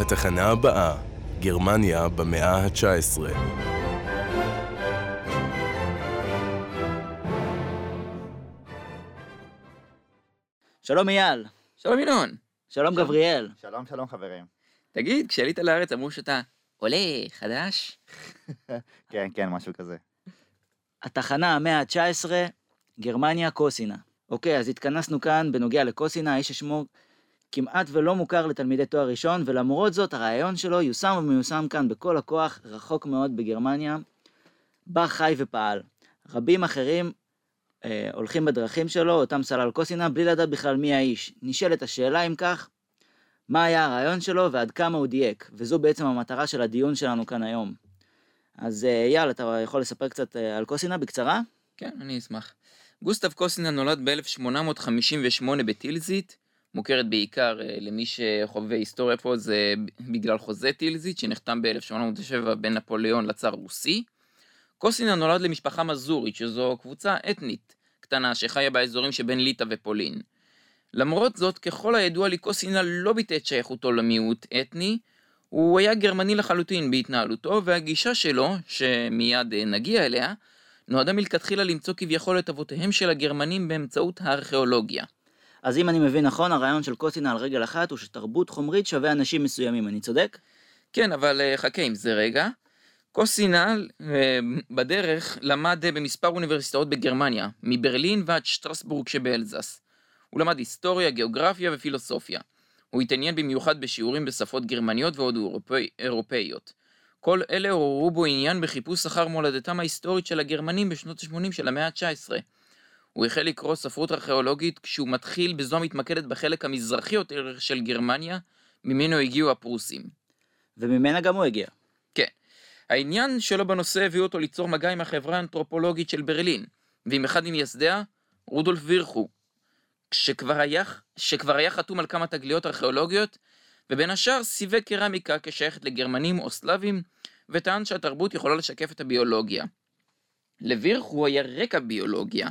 התחנה הבאה, גרמניה במאה ה-19. שלום אייל. שלום ינון. שלום גבריאל. שלום, שלום חברים. תגיד, כשעלית לארץ אמרו שאתה עולה חדש? כן, כן, משהו כזה. התחנה המאה ה-19, גרמניה קוסינה. אוקיי, אז התכנסנו כאן בנוגע לקוסינה, האיש ששמו כמעט ולא מוכר לתלמידי תואר ראשון, ולמרות זאת הרעיון שלו יושם ומיושם כאן בכל הכוח, רחוק מאוד בגרמניה, בה חי ופעל. רבים אחרים הולכים בדרכים שלו, אותם סלל קוסינה, בלי לדעת בכלל מי האיש. נשאלת השאלה אם כך, מה היה הרעיון שלו ועד כמה הוא דייק, וזו בעצם המטרה של הדיון שלנו כאן היום. אז אייל, אתה יכול לספר קצת על קוסינה בקצרה? כן, אני אשמח. גוסטף קוסינה נולד ב-1858 בטילזית, מוכרת בעיקר למי שחווה היסטוריה פה, זה בגלל חוזה טילזית, שנחתם ב-1807 בין נפוליאון לצאר רוסי. קוסינה נולד למשפחה מזורית, שזו קבוצה אתנית קטנה שחיה באזורים שבין ליטא ופולין. למרות זאת, ככל הידוע לי, קוסינה לא ביטא את שייכותו למיעוט אתני, הוא היה גרמני לחלוטין בהתנהלותו, והגישה שלו, שמיד נגיע אליה, נועדה מלכתחילה למצוא כביכול את אבותיהם של הגרמנים באמצעות הארכיאולוגיה. אז אם אני מבין נכון, הרעיון של קוסינה על רגל אחת הוא שתרבות חומרית שווה אנשים מסוימים, אני צודק? כן, אבל חכה עם זה רגע. קוסינה בדרך למד במספר אוניברסיטאות בגרמניה, מברלין ועד שטרסבורג שבאלזס. הוא למד היסטוריה, גיאוגרפיה ופילוסופיה. הוא התעניין במיוחד בשיעורים בשפות גרמניות ועוד אירופאיות. כל אלה עוררו בו עניין בחיפוש אחר מולדתם ההיסטורית של הגרמנים בשנות ה-80 של המאה ה-19. הוא החל לקרוא ספרות ארכיאולוגית כשהוא מתחיל בזו המתמקדת בחלק המזרחי יותר של גרמניה, ממנו הגיעו הפרוסים. וממנה גם הוא הגיע. כן. העניין שלו בנושא הביא אותו ליצור מגע עם החברה האנתרופולוגית של ברלין, ועם אחד ממייסדיה, רודולף וירכו, שכבר היה חתום על כמה תגליות ארכיאולוגיות, ובין השאר סיווג קרמיקה כשייכת לגרמנים או סלבים, וטען שהתרבות יכולה לשקף את הביולוגיה. לוירכו היה רקע ביולוגיה,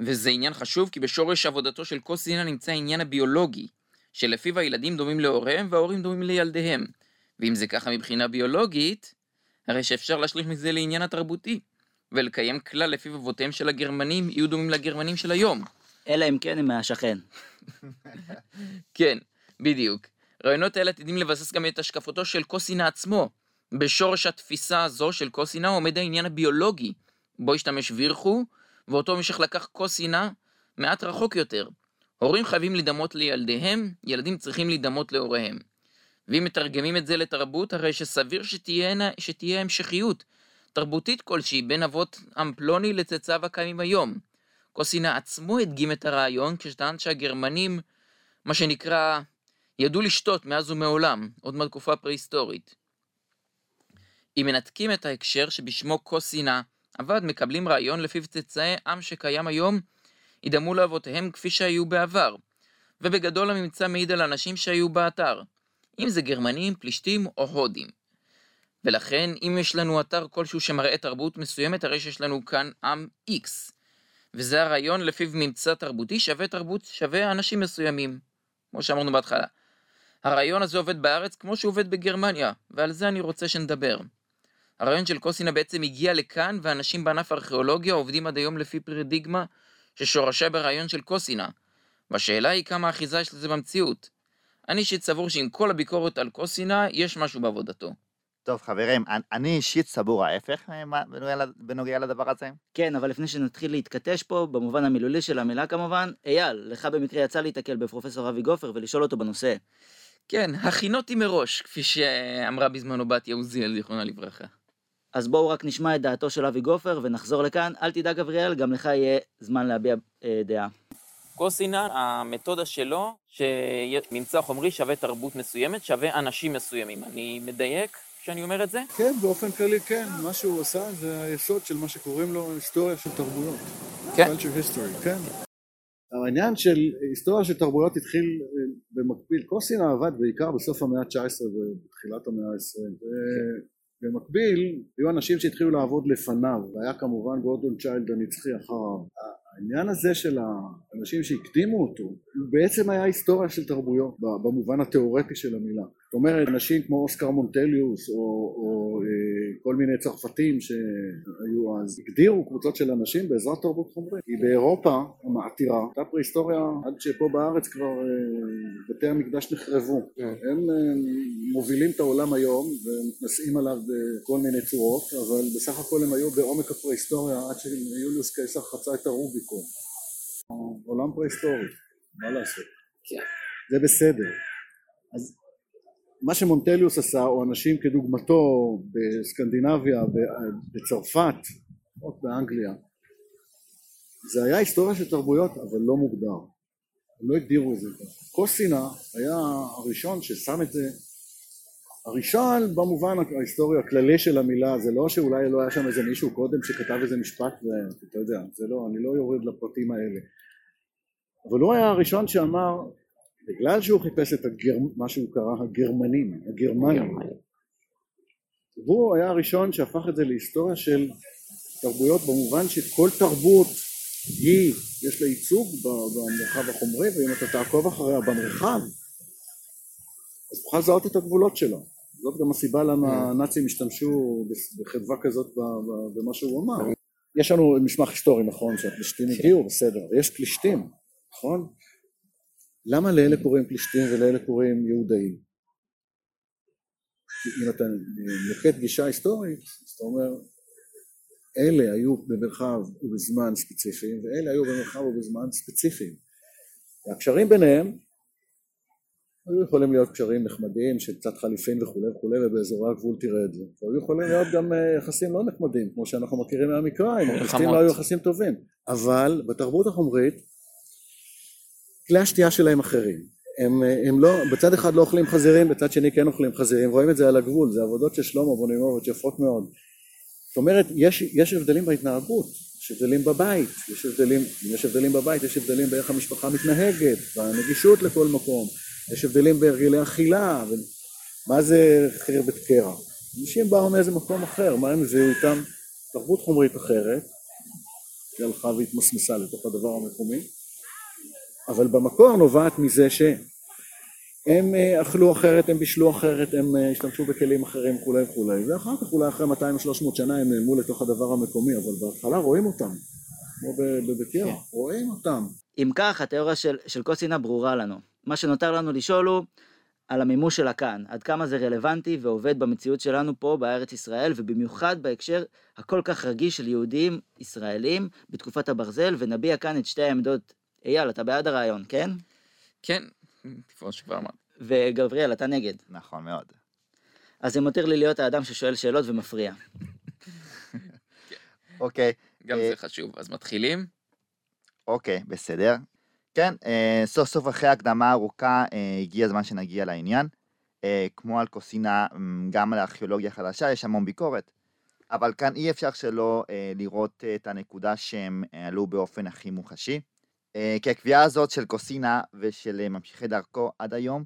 וזה עניין חשוב כי בשורש עבודתו של קוסינה נמצא העניין הביולוגי, שלפיו הילדים דומים להוריהם וההורים דומים לילדיהם, ואם זה ככה מבחינה ביולוגית, הרי שאפשר להשליך מזה לעניין התרבותי, ולקיים כלל לפיו אבותיהם של הגרמנים יהיו דומים לגרמנים של היום. אלא אם כן הם מהשכן. כן, בדיוק. רעיונות האלה עתידים לבסס גם את השקפתו של קוסינה עצמו. בשורש התפיסה הזו של קוסינה עומד העניין הביולוגי, בו השתמש וירכו, ואותו משך לקח קוסינה מעט רחוק יותר. הורים חייבים לדמות לילדיהם, ילדים צריכים לדמות להוריהם. ואם מתרגמים את זה לתרבות, הרי שסביר שתהיה המשכיות, תרבותית כלשהי בין אבות אמפלוני לצאצאיו הקיימים היום. קוסינה עצמו הדגים את הרעיון כשטען שהגרמנים, מה שנקרא, ידעו לשתות מאז ומעולם, עוד מהתקופה פרה-היסטורית. אם מנתקים את ההקשר שבשמו קוסינה עבד, מקבלים רעיון לפיו צאצאי עם שקיים היום, ידמו לאבותיהם כפי שהיו בעבר, ובגדול הממצא מעיד על אנשים שהיו באתר, אם זה גרמנים, פלישתים או הודים. ולכן, אם יש לנו אתר כלשהו שמראה תרבות מסוימת, הרי שיש לנו כאן עם X, וזה הרעיון לפיו ממצא תרבותי שווה תרבות שווה אנשים מסוימים, כמו שאמרנו בהתחלה. הרעיון הזה עובד בארץ כמו שהוא עובד בגרמניה, ועל זה אני רוצה שנדבר. הרעיון של קוסינה בעצם הגיע לכאן, ואנשים בענף הארכיאולוגיה עובדים עד היום לפי פרדיגמה ששורשה ברעיון של קוסינה. והשאלה היא כמה אחיזה יש לזה במציאות. אני אישית סבור שעם כל הביקורת על קוסינה, יש משהו בעבודתו. טוב חברים, אני אישית סבור ההפך בנוגע לדבר הזה. כן, אבל לפני שנתחיל להתכתש פה, במובן המילולי של המילה כמובן, אייל, לך במקרה יצא להתקל בפרופסור אבי גופר ולשאול אותו בנושא. כן, הכינותי מראש, כפי שאמרה בזמנו בת יאוזיאל, זיכרונה לברכה. אז בואו רק נשמע את דעתו של אבי גופר ונחזור לכאן. אל תדאג גבריאל, גם לך יהיה זמן להביע דעה. קוסינה, המתודה שלו, שממצא חומרי שווה תרבות מסוימת, שווה אנשים מסוימים. אני מדייק שאני אומר את זה? כן, באופן כללי כן. מה שהוא עשה זה היסוד של מה שקוראים לו היסטוריה של תרבויות. כן. Culture history, כן. העניין של היסטוריה של תרבויות התחיל במקביל. קוסינה עבד בעיקר בסוף המאה ה-19 ובתחילת המאה ה-20. במקביל, היו אנשים שהתחילו לעבוד לפניו, והיה כמובן גורדון צ'יילד הנצחי אחריו. העניין הזה של האנשים שהקדימו אותו, הוא בעצם היה היסטוריה של תרבויות, במובן התיאורטי של המילה. זאת אומרת, אנשים כמו אוסקר מונטליוס, או כל מיני צרפתים שהיו אז, הגדירו קבוצות של אנשים בעזרת תרבות חומרית. היא באירופה המעתירה, הייתה פרה-היסטוריה עד שפה בארץ כבר בתי המקדש נחרבו. הם מובילים את העולם היום ומתנשאים עליו בכל מיני צורות, אבל בסך הכל הם היו בעומק הפרה-היסטוריה עד שיוליוס קיסר חצה את הרוביקון. עולם פרה-היסטורי, מה לעשות? כן. זה בסדר. אז מה שמונטליוס עשה, או אנשים כדוגמתו בסקנדינביה, בצרפת, או באנגליה, זה היה היסטוריה של תרבויות, אבל לא מוגדר. הם לא הגדירו את זה. קוסינה היה הראשון ששם את זה, הראשון במובן ההיסטורי הכללי של המילה, זה לא שאולי לא היה שם איזה מישהו קודם שכתב איזה משפט, ואתה יודע, זה לא, אני לא יורד לפרטים האלה. אבל הוא היה הראשון שאמר, בגלל שהוא חיפש את מה שהוא קרא הגרמנים, הגרמנים. והוא היה הראשון שהפך את זה להיסטוריה של תרבויות, במובן שכל תרבות היא, יש לה ייצוג במרחב החומרי, ואם אתה תעקוב אחריה במרחב, אז תוכל לזהות את הגבולות שלה. זאת גם הסיבה למה הנאצים השתמשו בחדווה כזאת במה שהוא אמר. יש לנו משמח היסטורי, נכון, שהפלישתים הגיעו, בסדר, יש פלישתים, נכון? למה לאלה קוראים פלישתים ולאלה קוראים יהודאים? אם אתה נוקט גישה היסטורית, זאת אומרת, אלה היו במרחב ובזמן ספציפיים, ואלה היו במרחב ובזמן ספציפיים. והקשרים ביניהם היו יכולים להיות קשרים נחמדים של קצת חליפין וכולי וכולי, ובאזורי הגבול תראה את זה. והיו יכולים להיות גם יחסים לא נחמדים, כמו שאנחנו מכירים מהמקרא, אם יחסים לא היו יחסים טובים. אבל בתרבות החומרית, כלי השתייה שלהם אחרים. הם לא, בצד אחד לא אוכלים חזירים, בצד שני כן אוכלים חזירים, רואים את זה על הגבול, זה עבודות של שלמה בונימוביץ' יפות מאוד. זאת אומרת, יש הבדלים בהתנהגות, יש הבדלים בבית, יש הבדלים בבית, יש הבדלים באיך המשפחה מתנהגת, בנגישות לכל מקום, יש הבדלים בהרגילי אכילה, מה זה חרבת קרע? אנשים באו מאיזה מקום אחר, מה הם זיהו איתם? תרבות חומרית אחרת, שהלכה והתמסמסה לתוך הדבר המקומי, אבל במקור נובעת מזה שהם אכלו אחרת, הם בישלו אחרת, הם השתמשו בכלים אחרים וכולי וכולי, ואחר כך אולי אחרי 200-300 שנה הם נעמו לתוך הדבר המקומי, אבל בהתחלה רואים אותם, כמו בבקר, רואים אותם. אם כך, התיאוריה של קוסינה ברורה לנו. מה שנותר לנו לשאול הוא על המימוש שלה כאן, עד כמה זה רלוונטי ועובד במציאות שלנו פה בארץ ישראל, ובמיוחד בהקשר הכל כך רגיש של יהודים ישראלים בתקופת הברזל, ונביע כאן את שתי העמדות. אייל, אתה בעד הרעיון, כן? כן, תפרוש שכבר אמרת. וגבריאל, אתה נגד. נכון מאוד. אז זה מותיר לי להיות האדם ששואל שאלות ומפריע. אוקיי. גם זה חשוב, אז מתחילים? אוקיי, בסדר. כן, סוף סוף אחרי הקדמה ארוכה הגיע הזמן שנגיע לעניין. כמו על קוסינה, גם על הארכיאולוגיה החדשה, יש המון ביקורת. אבל כאן אי אפשר שלא לראות את הנקודה שהם עלו באופן הכי מוחשי. כי הקביעה הזאת של קוסינה ושל ממשיכי דרכו עד היום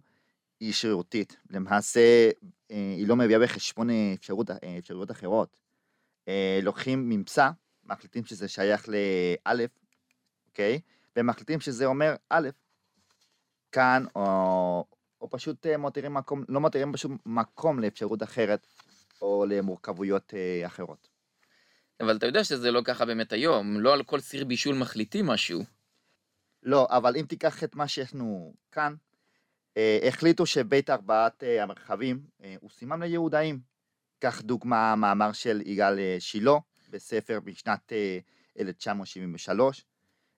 היא שרירותית. למעשה היא לא מביאה בחשבון אפשרויות אחרות. לוקחים ממצא, מחליטים שזה שייך לאלף, אוקיי? ומחליטים שזה אומר אלף. כאן או פשוט מותירים מקום, לא מותירים פשוט מקום לאפשרות אחרת או למורכבויות אחרות. אבל אתה יודע שזה לא ככה באמת היום, לא על כל סיר בישול מחליטים משהו. לא, אבל אם תיקח את מה שישנו כאן, החליטו שבית ארבעת המרחבים הוא סימן ליהודאים. כך דוגמה מאמר של יגאל שילה בספר בשנת 1973,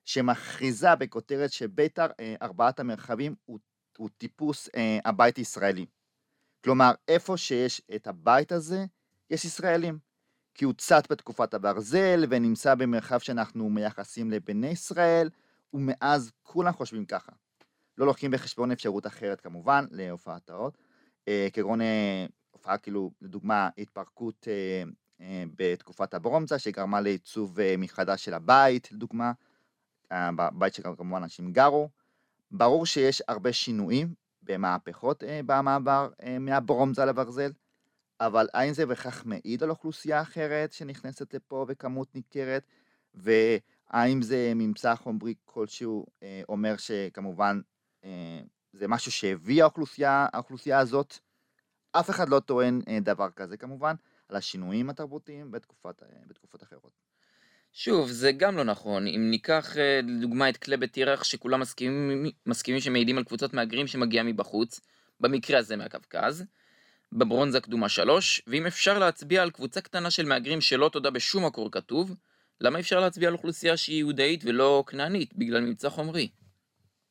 שמכריזה בכותרת שבית ארבעת המרחבים הוא טיפוס הבית הישראלי. כלומר, איפה שיש את הבית הזה, יש ישראלים. כי הוא צט בתקופת הברזל ונמצא במרחב שאנחנו מייחסים לבני ישראל, ומאז כולם חושבים ככה. לא לוקחים בחשבון אפשרות אחרת כמובן, להופעת האות, כגון הופעה כאילו, לדוגמה, התפרקות בתקופת הברומזה, שגרמה לעיצוב מחדש של הבית, לדוגמה, בית שכמובן אנשים גרו. ברור שיש הרבה שינויים במהפכות במעבר מהברומזה לברזל, אבל אין זה בכך מעיד על אוכלוסייה אחרת שנכנסת לפה וכמות ניכרת, האם זה ממצא חומרי כלשהו אומר שכמובן זה משהו שהביא האוכלוסייה הזאת? אף אחד לא טוען דבר כזה כמובן, על השינויים התרבותיים בתקופות אחרות. שוב, זה גם לא נכון. אם ניקח לדוגמה את כלי בתירח שכולם מסכימים שמעידים על קבוצות מהגרים שמגיעה מבחוץ, במקרה הזה מהקווקז, בברונזה קדומה 3, ואם אפשר להצביע על קבוצה קטנה של מהגרים שלא תודה בשום מקור כתוב, למה אפשר להצביע על אוכלוסייה שהיא יהודאית ולא כנענית, בגלל ממצא חומרי?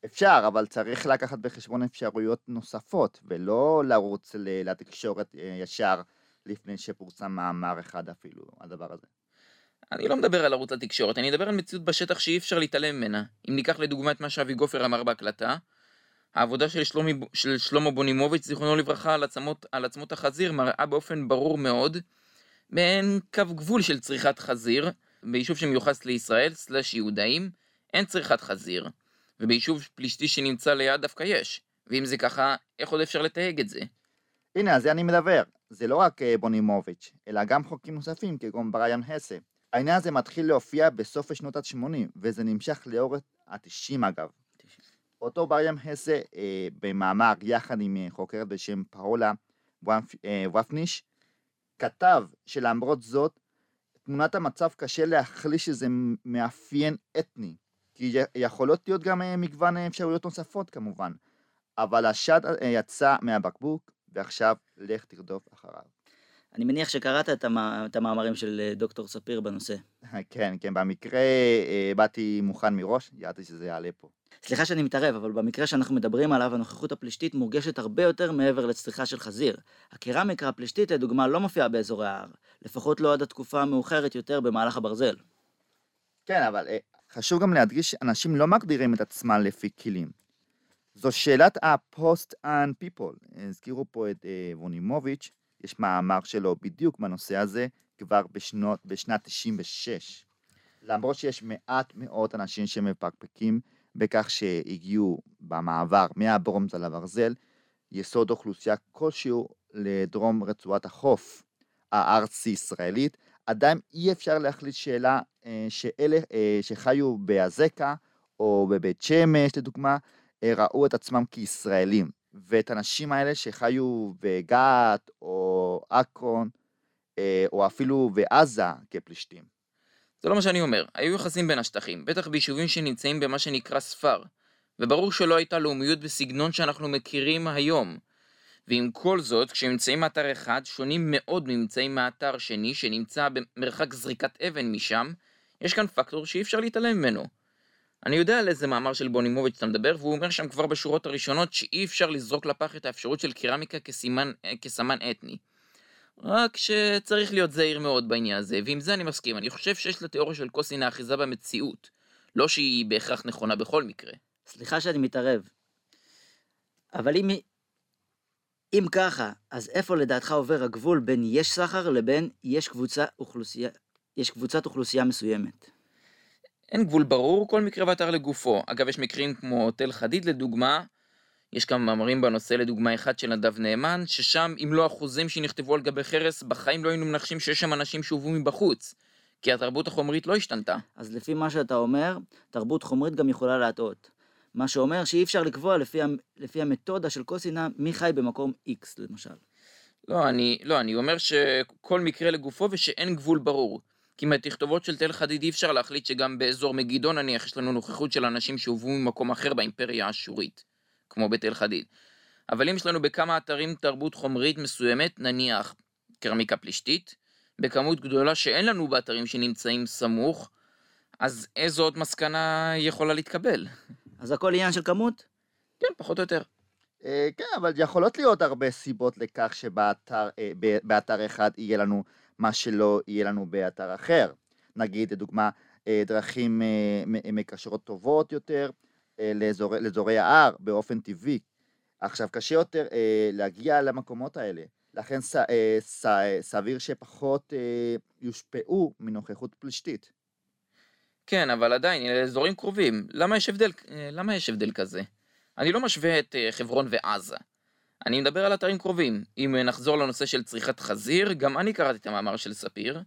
אפשר, אבל צריך לקחת בחשבון אפשרויות נוספות, ולא לרוץ לתקשורת ישר לפני שפורסם מאמר אחד אפילו, הדבר הזה. אני לא מדבר על ערוץ התקשורת, אני אדבר על מציאות בשטח שאי אפשר להתעלם ממנה. אם ניקח לדוגמה את מה שאבי גופר אמר בהקלטה, העבודה של שלמה בונימוביץ' זיכרונו לברכה על עצמות החזיר מראה באופן ברור מאוד, מעין קו גבול של צריכת חזיר, ביישוב שמיוחס לישראל, /יהודאים, אין צריכת חזיר, וביישוב פלישתי שנמצא ליד דווקא יש, ואם זה ככה, איך עוד אפשר לתייג את זה? הנה, על זה אני מדבר. זה לא רק בונימוביץ', אלא גם חוקרים נוספים כגון בריאן הסה. העניין הזה מתחיל להופיע בסוף שנות ה-80, וזה נמשך לאורך ה-90 אגב. 90. אותו בריאן הסה, במאמר יחד עם חוקרת בשם פאולה וואפניש, כתב שלמרות זאת, תמונת המצב קשה להחליש שזה מאפיין אתני, כי יכולות להיות גם מגוון אפשרויות נוספות כמובן, אבל השד יצא מהבקבוק, ועכשיו לך תרדוף אחריו. אני מניח שקראת את המאמרים של דוקטור ספיר בנושא. כן, כן, במקרה באתי מוכן מראש, ידעתי שזה יעלה פה. סליחה שאני מתערב, אבל במקרה שאנחנו מדברים עליו, הנוכחות הפלישתית מורגשת הרבה יותר מעבר לצריכה של חזיר. הקרמיקה הפלישתית, לדוגמה, לא מופיעה באזורי ההר, לפחות לא עד התקופה המאוחרת יותר במהלך הברזל. כן, אבל חשוב גם להדגיש שאנשים לא מגדירים את עצמם לפי כלים. זו שאלת ה-post and people. הזכירו פה את בונימוביץ', יש מאמר שלו בדיוק בנושא הזה, כבר בשנת 96. למרות שיש מעט מאות אנשים שמפקפקים, בכך שהגיעו במעבר מהברונזה לברזל, יסוד אוכלוסייה כלשהו לדרום רצועת החוף הארצי-ישראלית, עדיין אי אפשר להחליט שאלה שאלה שחיו באזקה, או בבית שמש לדוגמה, ראו את עצמם כישראלים, ואת האנשים האלה שחיו בגת, או אקרון, או אפילו בעזה כפלישתים. זה לא מה שאני אומר, היו יחסים בין השטחים, בטח ביישובים שנמצאים במה שנקרא ספר, וברור שלא הייתה לאומיות בסגנון שאנחנו מכירים היום. ועם כל זאת, כשנמצאים מאתר אחד, שונים מאוד ממצאים מאתר שני שנמצא במרחק זריקת אבן משם, יש כאן פקטור שאי אפשר להתעלם ממנו. אני יודע על איזה מאמר של בונימוביץ' אתה מדבר, והוא אומר שם כבר בשורות הראשונות שאי אפשר לזרוק לפח את האפשרות של קרמיקה כסמן אתני. רק שצריך להיות זהיר מאוד בעניין הזה, ועם זה אני מסכים. אני חושב שיש לתיאוריה של קוסינה אחיזה במציאות, לא שהיא בהכרח נכונה בכל מקרה. סליחה שאני מתערב, אבל אם ככה, אז איפה לדעתך עובר הגבול בין יש סחר לבין יש קבוצת אוכלוסייה מסוימת? אין גבול ברור, כל מקרה ואתר לגופו. אגב, יש מקרים כמו תל חדיד לדוגמה, יש כמה מאמרים בנושא, לדוגמה אחד של נדב נאמן, ששם אם לא אחוזים שנכתבו על גבי חרס, בחיים לא היינו מנחשים שיש שם אנשים שהובאו מבחוץ, כי התרבות החומרית לא השתנתה. אז לפי מה שאתה אומר, תרבות חומרית גם יכולה להטעות. מה שאומר שאי אפשר לקבוע לפי המתודה של קוסינה, מי חי במקום X למשל. לא, אני אומר שכל מקרה לגופו ושאין גבול ברור. כי מהתכתובות של תל חדיד אי אפשר להחליט שגם באזור מגידון נניח יש לנו נוכחות של אנשים שהובאו ממקום אחר באימפריה האשורית, כמו בתל חדיד. אבל אם יש לנו בכמה אתרים תרבות חומרית מסוימת, נניח קרמיקה פלישתית, בכמות גדולה שאין לנו באתרים שנמצאים סמוך, אז איזו עוד מסקנה יכולה להתקבל? אז הכל עניין של כמות? כן, פחות או יותר. כן, אבל יכולות להיות הרבה סיבות לכך שבאתר אחד יהיה לנו מה שלא יהיה לנו באתר אחר. נגיד, לדוגמה, דרכים מקשרות טובות יותר לאזורי הער באופן טבעי. עכשיו, קשה יותר להגיע למקומות האלה. לכן סביר שפחות יושפעו מנוכחות פלישתית. כן, אבל עדיין, לאזורים קרובים. למה יש הבדל כזה? אני לא משווה את חברון ועזה. אני מדבר על אתרים קרובים. אם נחזור לנושא של צריכת חזיר, גם אני קראתי את המאמר של ספיר,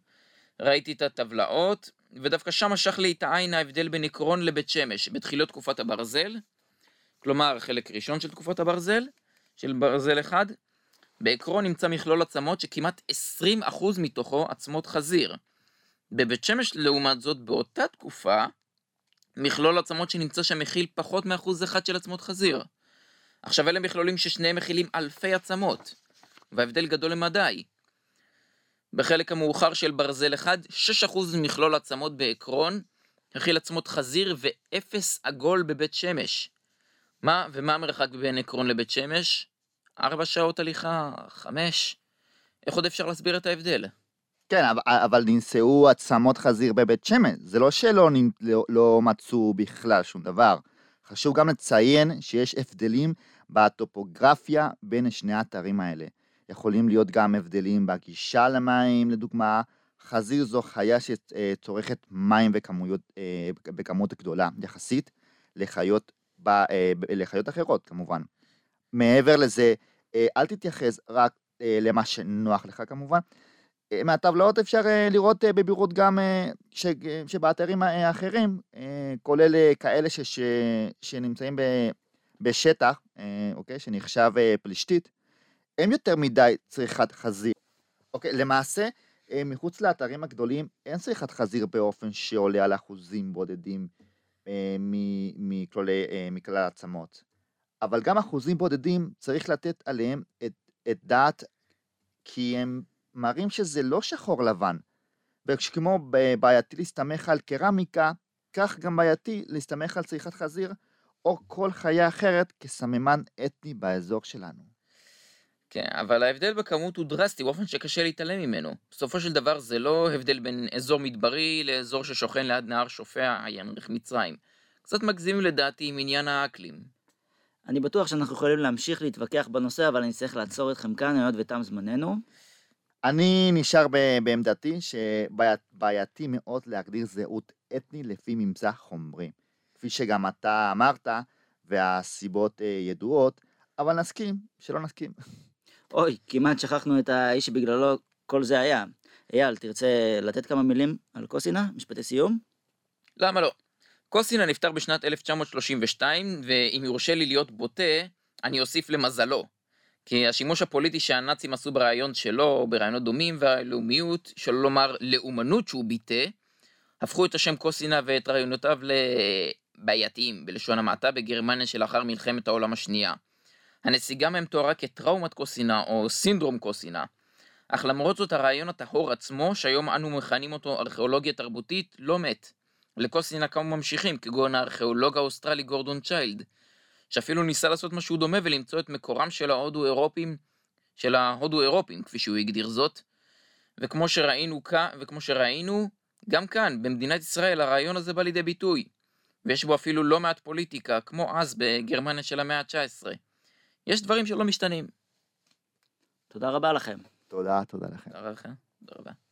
ראיתי את הטבלאות, ודווקא שם משך לי את העין ההבדל בין עקרון לבית שמש, בתחילות תקופת הברזל, כלומר חלק ראשון של תקופת הברזל, של ברזל אחד, בעקרון נמצא מכלול עצמות שכמעט 20% מתוכו עצמות חזיר. בבית שמש לעומת זאת באותה תקופה, מכלול עצמות שנמצא שמכיל פחות מ1% של עצמות חזיר. עכשיו אלה מכלולים ששניהם מכילים אלפי עצמות, וההבדל גדול למדי. בחלק המאוחר של ברזל אחד, 6% מכלול עצמות בעקרון, הכיל עצמות חזיר ו0 עגול בבית שמש. ומה המרחק בין עקרון לבית שמש? 4 שעות הליכה, 5. איך עוד אפשר להסביר את ההבדל? כן, אבל ננסעו עצמות חזיר בבית שמש. זה לא שלא לא מצאו בכלל שום דבר. חשוב גם לציין שיש הבדלים בטופוגרפיה בין שני האתרים האלה. יכולים להיות גם הבדלים בגישה למים, לדוגמה, חזיר זו חיה שצורכת מים בכמות גדולה, יחסית לחיות אחרות, כמובן. מעבר לזה, אל תתייחס רק למה שנוח לך, כמובן. מהטבלאות אפשר לראות בבירות גם שבאתרים האחרים, כולל כאלה שנמצאים בשטח, אוקיי, שנחשב פלישתית, אין יותר מדי צריכת חזיר. אוקיי, למעשה, מחוץ לאתרים הגדולים, אין צריכת חזיר באופן שעולה על אחוזים בודדים מכלל העצמות. אבל גם אחוזים בודדים צריך לתת עליהם את דעת, כי הם מראים שזה לא שחור לבן. וכמו בעייתי להסתמך על קרמיקה, כך גם בעייתי להסתמך על צריכת חזיר, או כל חיה אחרת כסממן אתני באזור שלנו. כן, אבל ההבדל בכמות הוא דרסטי, באופן שקשה להתעלם ממנו. בסופו של דבר זה לא הבדל בין אזור מדברי לאזור ששוכן ליד נהר שופע, ימריך מצרים. קצת מגזים לדעתי עם עניין האקלים. אני בטוח שאנחנו יכולים להמשיך להתווכח בנושא, אבל אני צריך לעצור אתכם כאן, היות ותם זמננו. אני נשאר בעמדתי שבעייתי מאוד להגדיר זהות אתני לפי ממצא חומרי. כפי שגם אתה אמרת, והסיבות ידועות, אבל נסכים, שלא נסכים. אוי, כמעט שכחנו את האיש שבגללו כל זה היה. אייל, תרצה לתת כמה מילים על קוסינה, משפטי סיום? למה לא? קוסינה נפטר בשנת 1932, ואם יורשה לי להיות בוטה, אני אוסיף למזלו. כי השימוש הפוליטי שהנאצים עשו ברעיון שלו, ברעיונות דומים והלאומיות, שלא לומר לאומנות שהוא ביטה, הפכו את השם קוסינה ואת רעיונותיו לבעייתיים, בלשון המעטה בגרמניה שלאחר מלחמת העולם השנייה. הנסיגה מהם תוארה כטראומת קוסינה או סינדרום קוסינה, אך למרות זאת הרעיון הטהור עצמו, שהיום אנו מכנים אותו ארכיאולוגיה תרבותית, לא מת. לקוסינה כמה ממשיכים, כגון הארכיאולוג האוסטרלי גורדון צ'יילד, שאפילו ניסה לעשות משהו דומה ולמצוא את מקורם של ההודו-אירופים, כפי שהוא הגדיר זאת. וכמו שראינו, גם כאן, במדינת ישראל, הרעיון הזה בא לידי ביטוי, ויש בו אפילו לא מעט פוליטיקה, כמו אז בגרמניה של המאה ה-19. יש דברים שלא משתנים. תודה רבה לכם. תודה לכם.